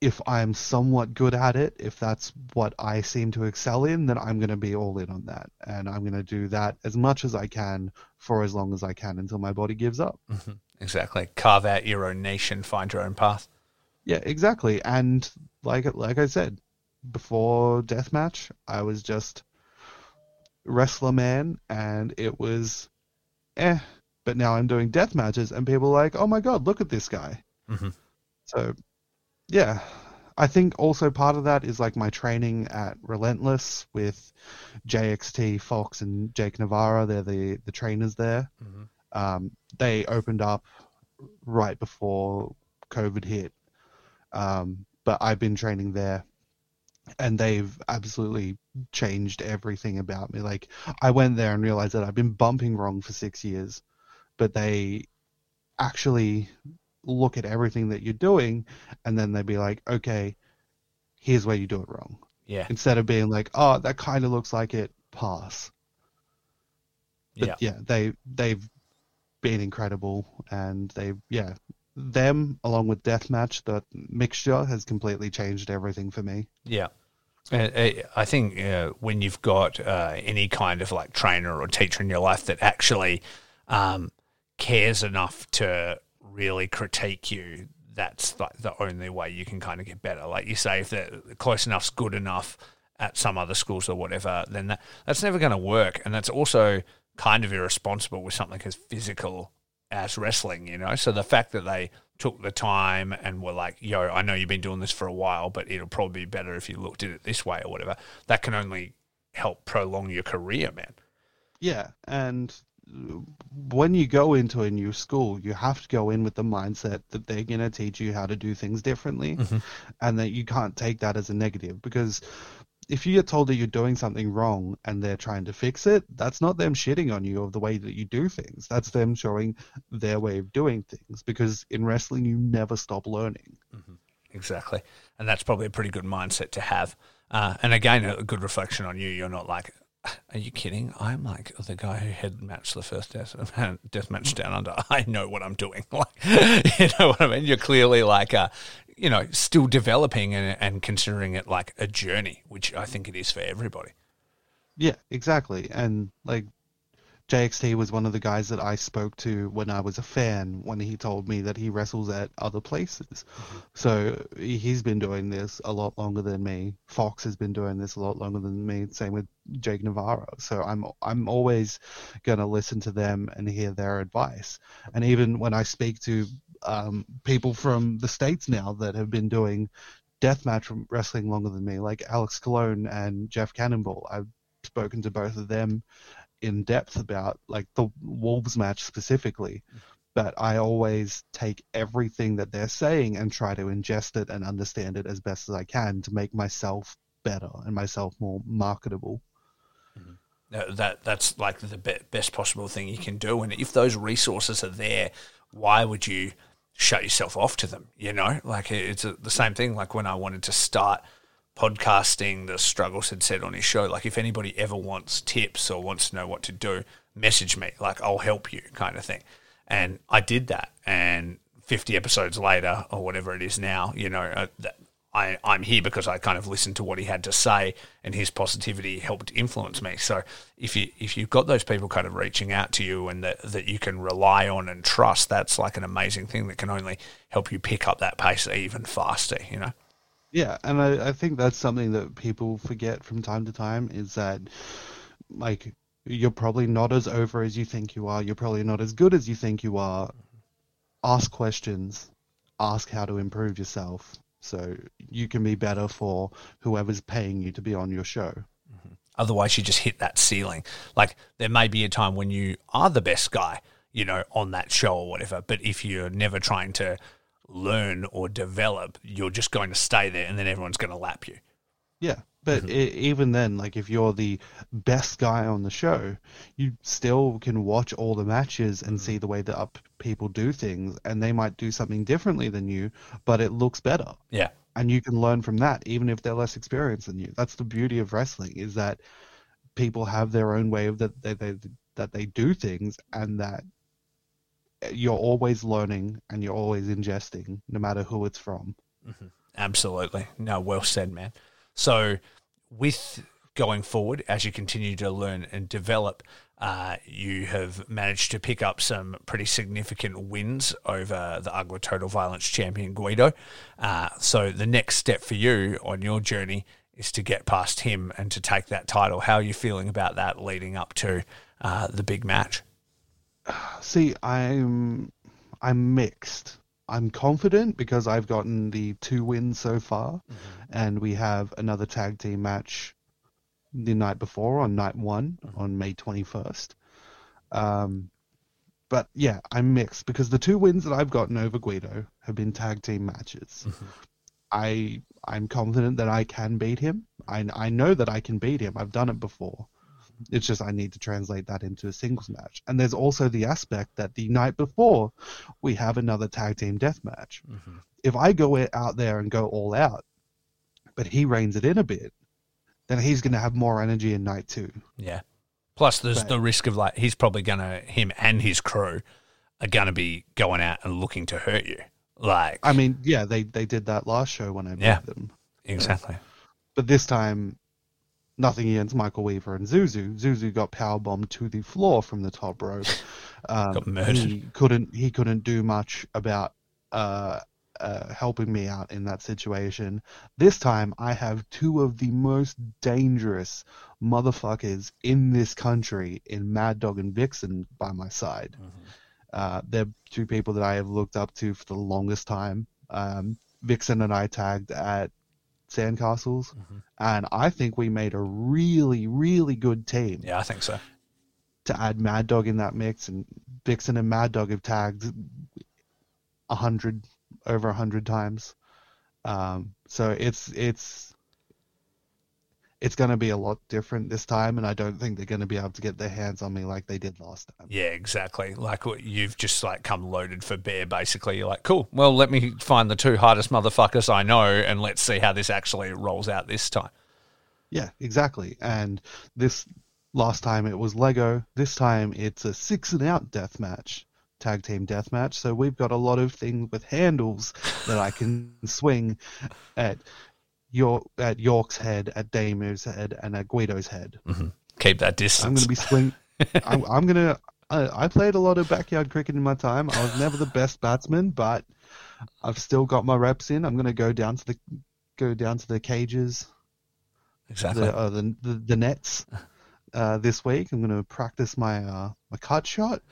if I'm somewhat good at it, if that's what I seem to excel in, then I'm going to be all in on that, and I'm going to do that as much as I can for as long as I can until my body gives up. Exactly. Carve out your own nation, find your own path. Yeah, exactly. And like I said, before deathmatch, I was just wrestler man, and it was But now I'm doing death matches, and people are like, oh my God, look at this guy. So, yeah. I think also part of that is like my training at Relentless with JXT, Fox, and Jake Navarra. They're the trainers there. They opened up right before COVID hit. But I've been training there, and they've absolutely changed everything about me. Like, I went there and realized that I've been bumping wrong for 6 years, but they actually look at everything that you're doing, and then they'd be like, okay, here's where you do it wrong. Yeah. Instead of being like, oh, that kind of looks like it, pass. But yeah, they've been incredible, and them along with deathmatch, that mixture has completely changed everything for me. Yeah. I think when you've got any kind of like trainer or teacher in your life that actually cares enough to really critique you, that's like the only way you can kind of get better. Like you say, if they're close enough's good enough at some other schools or whatever, then that's never going to work. And that's also kind of irresponsible with something as physical as wrestling, you know. So the fact that they took the time and were like, yo, I know you've been doing this for a while, but it'll probably be better if you looked at it this way or whatever, that can only help prolong your career, man. Yeah. And when you go into a new school, you have to go in with the mindset that they're going to teach you how to do things differently, and that you can't take that as a negative, because if you get told that you're doing something wrong and they're trying to fix it, that's not them shitting on you of the way that you do things. That's them showing their way of doing things, because in wrestling, you never stop learning. Exactly. And that's probably a pretty good mindset to have. And again, a good reflection on you. You're not like, are you kidding? I'm like the guy who head matched the first deathmatch Down Under. I know what I'm doing. Like, you know what I mean? You're clearly like still developing and considering it like a journey, which I think it is for everybody. Yeah, exactly. And like JXT was one of the guys that I spoke to when I was a fan, when he told me that he wrestles at other places. So he's been doing this a lot longer than me. Fox has been doing this a lot longer than me. Same with Jake Navarro. So I'm always going to listen to them and hear their advice. And even when I speak to people from the States now that have been doing deathmatch wrestling longer than me, like Alex Colon and Jeff Cannonball, I've spoken to both of them in depth about like the Wolves match specifically, but I always take everything that they're saying and try to ingest it and understand it as best as I can to make myself better and myself more marketable. That's like the best possible thing you can do, and if those resources are there, why would you shut yourself off to them? You know, like it's the same thing. Like when I wanted to start podcasting, the Struggles had said on his show, like if anybody ever wants tips or wants to know what to do, message me, like I'll help you kind of thing. And I did that. And 50 episodes later or whatever it is now, you know, I'm here because I kind of listened to what he had to say, and his positivity helped influence me. So if you've got those people kind of reaching out to you and that you can rely on and trust, that's like an amazing thing that can only help you pick up that pace even faster, you know? Yeah, and I think that's something that people forget from time to time is that, like, you're probably not as over as you think you are. You're probably not as good as you think you are. Ask questions. Ask how to improve yourself. So you can be better for whoever's paying you to be on your show. Mm-hmm. Otherwise, you just hit that ceiling. Like, there may be a time when you are the best guy, you know, on that show or whatever, but if you're never trying to learn or develop, you're just going to stay there and then everyone's going to lap you. Yeah, but mm-hmm. Even then, like, if you're the best guy on the show, you still can watch all the matches and see the way that people do things, and they might do something differently than you, but it looks better. Yeah. And you can learn from that, even if they're less experienced than you. That's the beauty of wrestling, is that people have their own way of that they do things, and that you're always learning and you're always ingesting, no matter who it's from. Mm-hmm. Absolutely. No, well said, man. So with going forward, as you continue to learn and develop, you have managed to pick up some pretty significant wins over the Agua Total Violence champion Guido. So the next step for you on your journey is to get past him and to take that title. How are you feeling about that leading up to the big match? See, I'm mixed. I'm confident because I've gotten the 2 wins so far, mm-hmm. and we have another tag team match the night before on night 1 mm-hmm. on May 21st. But yeah, I'm mixed because the 2 wins that I've gotten over Guido have been tag team matches. Mm-hmm. I'm confident that I can beat him. I know that I can beat him. I've done it before. It's just I need to translate that into a singles match. And there's also the aspect that the night before, we have another tag team death match. Mm-hmm. If I go out there and go all out, but he reins it in a bit, then he's going to have more energy in night 2. Yeah. Plus there's the risk of, like, he's probably going to, him and his crew are going to be going out and looking to hurt you. Like, I mean, yeah, they did that last show when I met them. Exactly. But this time, nothing against Michael Weaver and Zuzu. Zuzu got powerbombed to the floor from the top rope. Got murdered. He couldn't do much about helping me out in that situation. This time, I have 2 of the most dangerous motherfuckers in this country in Mad Dog and Vixen by my side. Mm-hmm. They're 2 people that I have looked up to for the longest time. Vixen and I tagged at Sandcastles, mm-hmm. and I think we made a really, really good team. Yeah, I think so. To add Mad Dog in that mix, and Vixen and Mad Dog have tagged 100 times. So it's going to be a lot different this time, and I don't think they're going to be able to get their hands on me like they did last time. Yeah, exactly. Like, you've just, like, come loaded for bear, basically. You're like, cool, well, let me find the 2 hardest motherfuckers I know, and let's see how this actually rolls out this time. Yeah, exactly. And this last time it was Lego. This time it's a 6-and-out death match, tag team death match. So we've got a lot of things with handles that I can swing at. At York's head, at Damu's head, and at Guido's head. Mm-hmm. Keep that distance. I'm going to be swinging. I played a lot of backyard cricket in my time. I was never the best batsman, but I've still got my reps in. I'm going to go down to the cages. Exactly. The nets this week. I'm going to practice my cut shot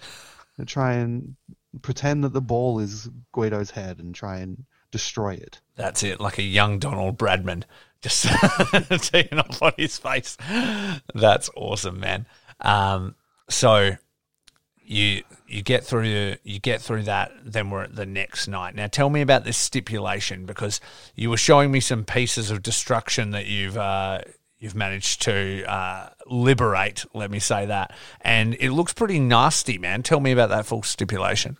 and try and pretend that the ball is Guido's head and try and destroy it. That's it, like a young Donald Bradman, just taking off on his face. That's awesome, man. So you get through that. Then we're at the next night. Now, tell me about this stipulation, because you were showing me some pieces of destruction that you've managed to liberate. Let me say that, and it looks pretty nasty, man. Tell me about that full stipulation.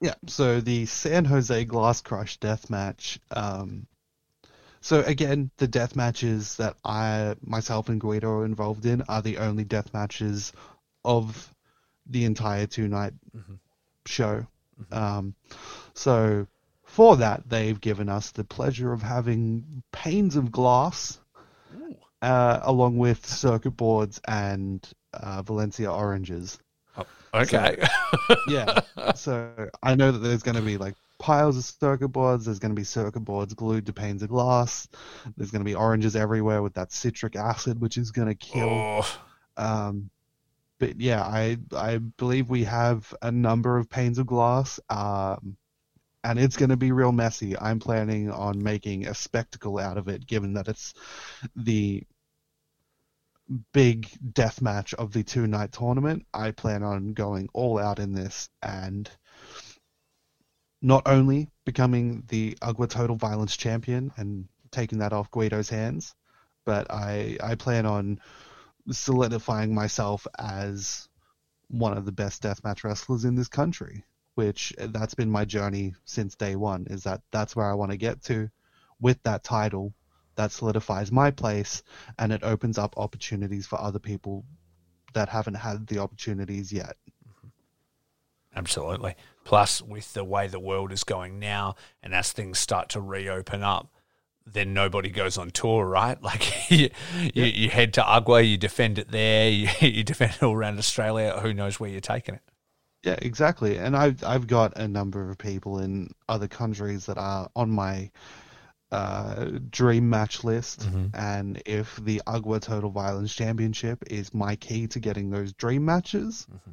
Yeah, so the San Jose Glass Crush deathmatch. So again, the death matches that I, myself and Guido are involved in are the only death matches of the entire 2-night mm-hmm. show. Mm-hmm. So before that, they've given us the pleasure of having panes of glass, along with circuit boards and Valencia oranges. Oh, okay. So, yeah. So I know that there's going to be like piles of circuit boards. There's going to be circuit boards glued to panes of glass. There's going to be oranges everywhere with that citric acid, which is going to kill. Oh. But yeah, I believe we have a number of panes of glass, and it's going to be real messy. I'm planning on making a spectacle out of it, given that it's the big death match of the 2-night tournament. I plan on going all out in this and not only becoming the Agua Total Violence Champion and taking that off Guido's hands, but I plan on solidifying myself as one of the best deathmatch wrestlers in this country, which that's been my journey since day one, is that's where I want to get to with that title. That solidifies my place, and it opens up opportunities for other people that haven't had the opportunities yet. Absolutely. Plus, with the way the world is going now, and as things start to reopen up, then nobody goes on tour, right? Like you head to Agua, you defend it there, you defend it all around Australia. Who knows where you're taking it? Yeah, exactly. And I've got a number of people in other countries that are on my dream match list. Mm-hmm. And if the Agua Total Violence Championship is my key to getting those dream matches, mm-hmm.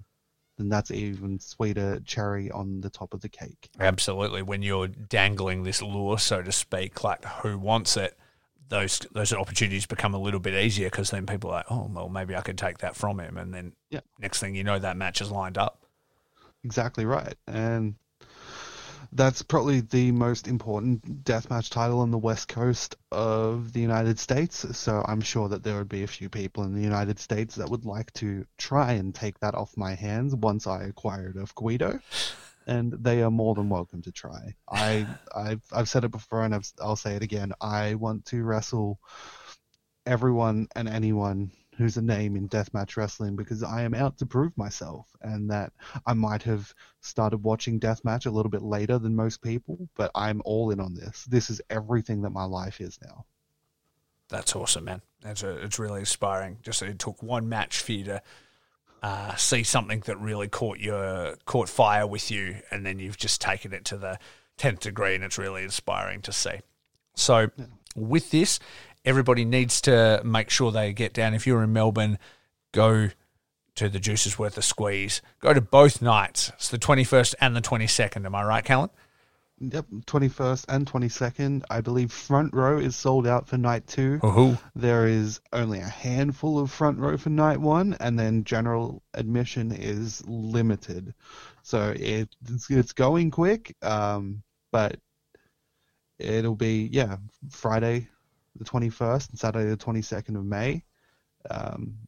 then that's even sweeter cherry on the top of the cake. Absolutely. When you're dangling this lure, so to speak, like who wants it, those opportunities become a little bit easier, because then people are like, oh, well, maybe I could take that from him. And then next thing you know, that match is lined up. Exactly right. And that's probably the most important deathmatch title on the West Coast of the United States. So I'm sure that there would be a few people in the United States that would like to try and take that off my hands once I acquire it off Guido, and they are more than welcome to try. I've said it before, and I'll say it again. I want to wrestle everyone and anyone who's a name in deathmatch wrestling, because I am out to prove myself, and that I might have started watching deathmatch a little bit later than most people, but I'm all in on this. This is everything that my life is now. That's awesome, man. It's really inspiring. Just it took one match for you to see something that really caught fire with you, and then you've just taken it to the 10th degree, and it's really inspiring to see. So with this, everybody needs to make sure they get down. If you're in Melbourne, go to the Juices Worth a Squeeze. Go to both nights. It's the 21st and the 22nd. Am I right, Callan? Yep, 21st and 22nd. I believe front row is sold out for night two. Uh-huh. There is only a handful of front row for night one, and then general admission is limited. So it's going quick, but it'll be, Friday the 21st and Saturday the 22nd of May.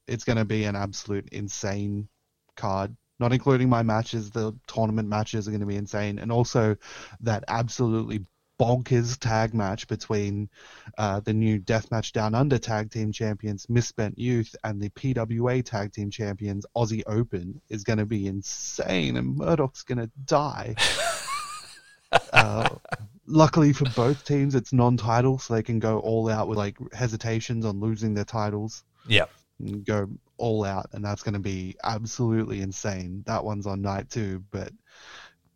It's going to be an absolute insane card, not including my matches. The tournament matches are going to be insane. And also that absolutely bonkers tag match between the new Deathmatch Down Under tag team champions, Misspent Youth, and the PWA tag team champions, Aussie Open, is going to be insane. And Murdoch's going to die. Luckily for both teams, it's non-title, so they can go all out with like hesitations on losing their titles. Yeah, go all out, and that's going to be absolutely insane. That one's on night two, but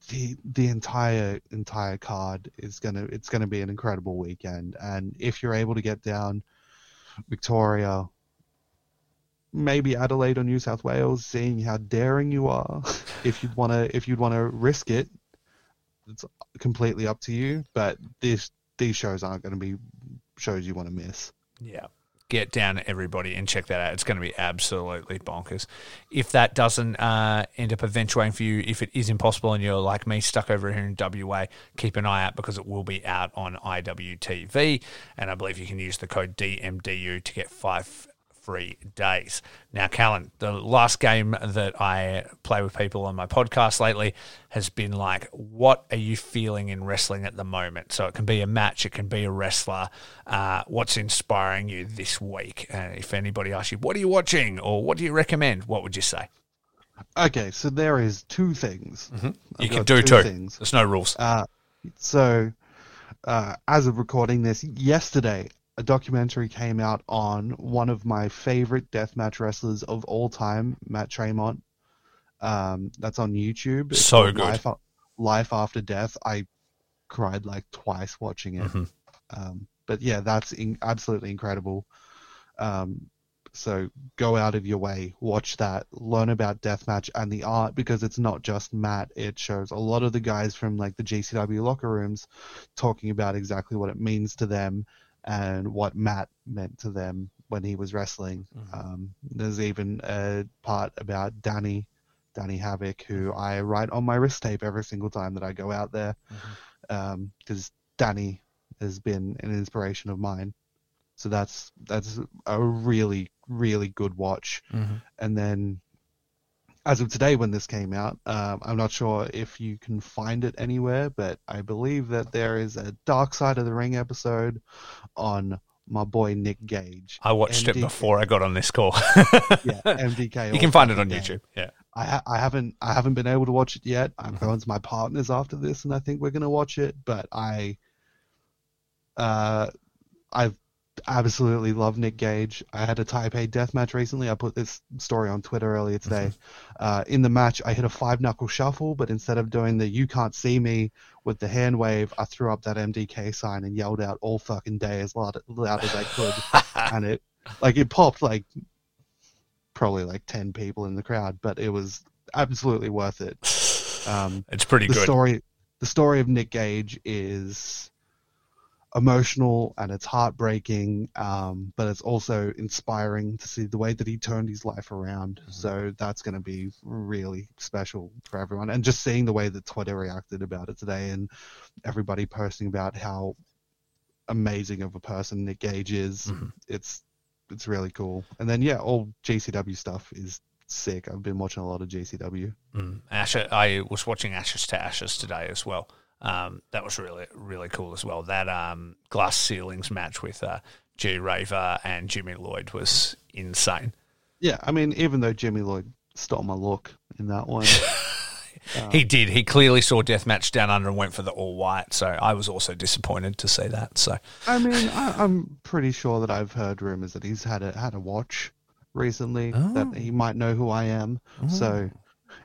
the entire card is gonna be an incredible weekend. And if you're able to get down, Victoria, maybe Adelaide or New South Wales, seeing how daring you are, if you'd wanna risk it. It's completely up to you, but these shows aren't going to be shows you want to miss. Yeah. Get down, everybody, and check that out. It's going to be absolutely bonkers. If that doesn't end up eventuating for you, if it is impossible and you're like me, stuck over here in WA, keep an eye out, because it will be out on IWTV, and I believe you can use the code DMDU to get 5 free days. Now, Callan, the last game that I play with people on my podcast lately has been like, what are you feeling in wrestling at the moment? So it can be a match, it can be a wrestler. What's inspiring you this week? If anybody asks you, what are you watching or what do you recommend, what would you say? Okay, so there is two things. Mm-hmm. You can do two things. There's no rules. So as of recording this yesterday, a documentary came out on one of my favorite deathmatch wrestlers of all time, Matt Tremont. That's on YouTube. It's so good. Life After Death. I cried like twice watching it. Mm-hmm. But yeah, that's absolutely incredible. So go out of your way, watch that, learn about deathmatch and the art, because it's not just Matt. It shows a lot of the guys from like the GCW locker rooms talking about exactly what it means to them and what Matt meant to them when he was wrestling. Mm-hmm. There's even a part about Danny Havoc, who I write on my wrist tape every single time that I go out there, because mm-hmm. Danny has been an inspiration of mine. So that's a really, really good watch. Mm-hmm. And then as of today when this came out, I'm not sure if you can find it anywhere, but I believe that there is a Dark Side of the Ring episode on my boy Nick Gage. I watched MDK. It before I got on this call. Yeah, MDK. You can find it on YouTube. Yeah. I haven't been able to watch it yet. I'm going to my partners after this, and I think we're going to watch it. But I've absolutely love Nick Gage. I had a Type A deathmatch recently. I put this story on Twitter earlier today. Mm-hmm. In the match, I hit a 5-knuckle shuffle, but instead of doing the "you can't see me" with the hand wave, I threw up that MDK sign and yelled out "all fucking day" as loud as I could, and it popped like probably like 10 people in the crowd, but it was absolutely worth it. It's pretty good. The story of Nick Gage is emotional and it's heartbreaking, but it's also inspiring to see the way that he turned his life around. Mm-hmm. So that's going to be really special for everyone, and just seeing the way that Twitter reacted about it today and everybody posting about how amazing of a person Nick Gage is. Mm-hmm. It's really cool. And then yeah, all GCW stuff is sick. I've been watching a lot of GCW. I was watching Ashes to Ashes today as well. That was really, really cool as well. That glass ceilings match with G Raver and Jimmy Lloyd was insane. Yeah, I mean, even though Jimmy Lloyd stole my look in that one. He did. He clearly saw Deathmatch Down Under and went for the all-white, so I was also disappointed to see that. So, I mean, I'm pretty sure that I've heard rumours that he's had a watch recently, that he might know who I am. Oh. So,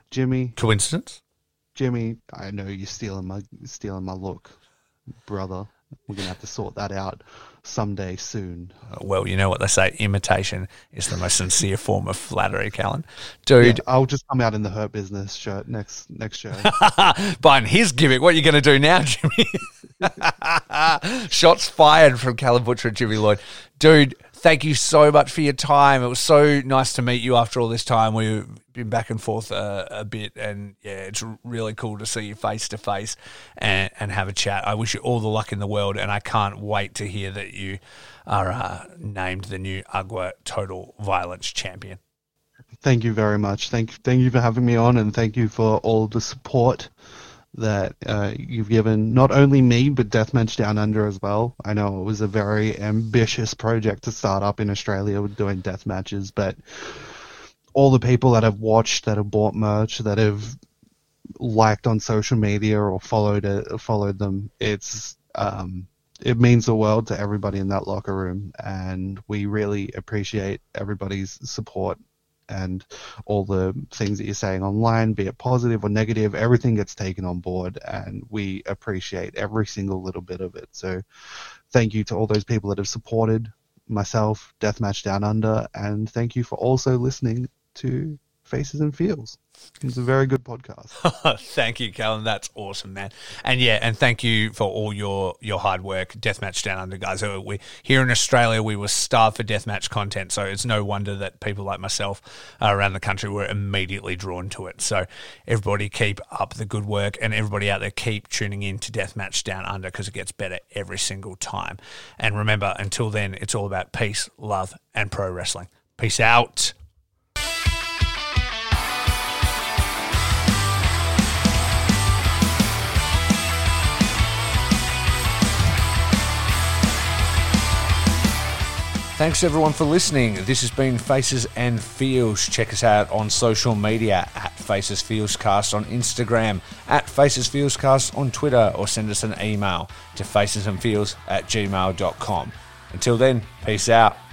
Jimmy... Coincidence? Jimmy, I know you're stealing my look, brother. We're going to have to sort that out someday soon. Well, you know what they say, imitation is the most sincere form of flattery, Callan. Dude. Yeah, I'll just come out in the Hurt Business shirt next show. Buying his gimmick. What are you going to do now, Jimmy? Shots fired from Callan Butcher and Jimmy Lloyd. Dude, thank you so much for your time. It was so nice to meet you after all this time. We've been back and forth a bit, and yeah, it's really cool to see you face to face and have a chat. I wish you all the luck in the world, and I can't wait to hear that you are named the new Agua Total Violence Champion. Thank you very much. Thank you for having me on, and thank you for all the support that you've given not only me but Deathmatch Down Under as well. I know it was a very ambitious project to start up in Australia with doing death matches, but all the people that have watched, that have bought merch, that have liked on social media or followed them, it means the world to everybody in that locker room, and we really appreciate everybody's support. And all the things that you're saying online, be it positive or negative, everything gets taken on board, and we appreciate every single little bit of it. So thank you to all those people that have supported myself, Deathmatch Down Under, and thank you for also listening to Faces and Feels. It's a very good podcast. Thank you, Callan. That's awesome, man. And yeah, and thank you for all your hard work, Deathmatch Down Under, guys. We here in Australia, we were starved for deathmatch content, so it's no wonder that people like myself around the country were immediately drawn to it. So everybody keep up the good work, and everybody out there keep tuning in to Deathmatch Down Under, because it gets better every single time. And remember, until then, it's all about peace, love, and pro wrestling. Peace out. Thanks, everyone, for listening. This has been Faces and Feels. Check us out on social media at FacesFeelsCast on Instagram, at FacesFeelsCast on Twitter, or send us an email to facesandfeels@gmail.com. Until then, peace out.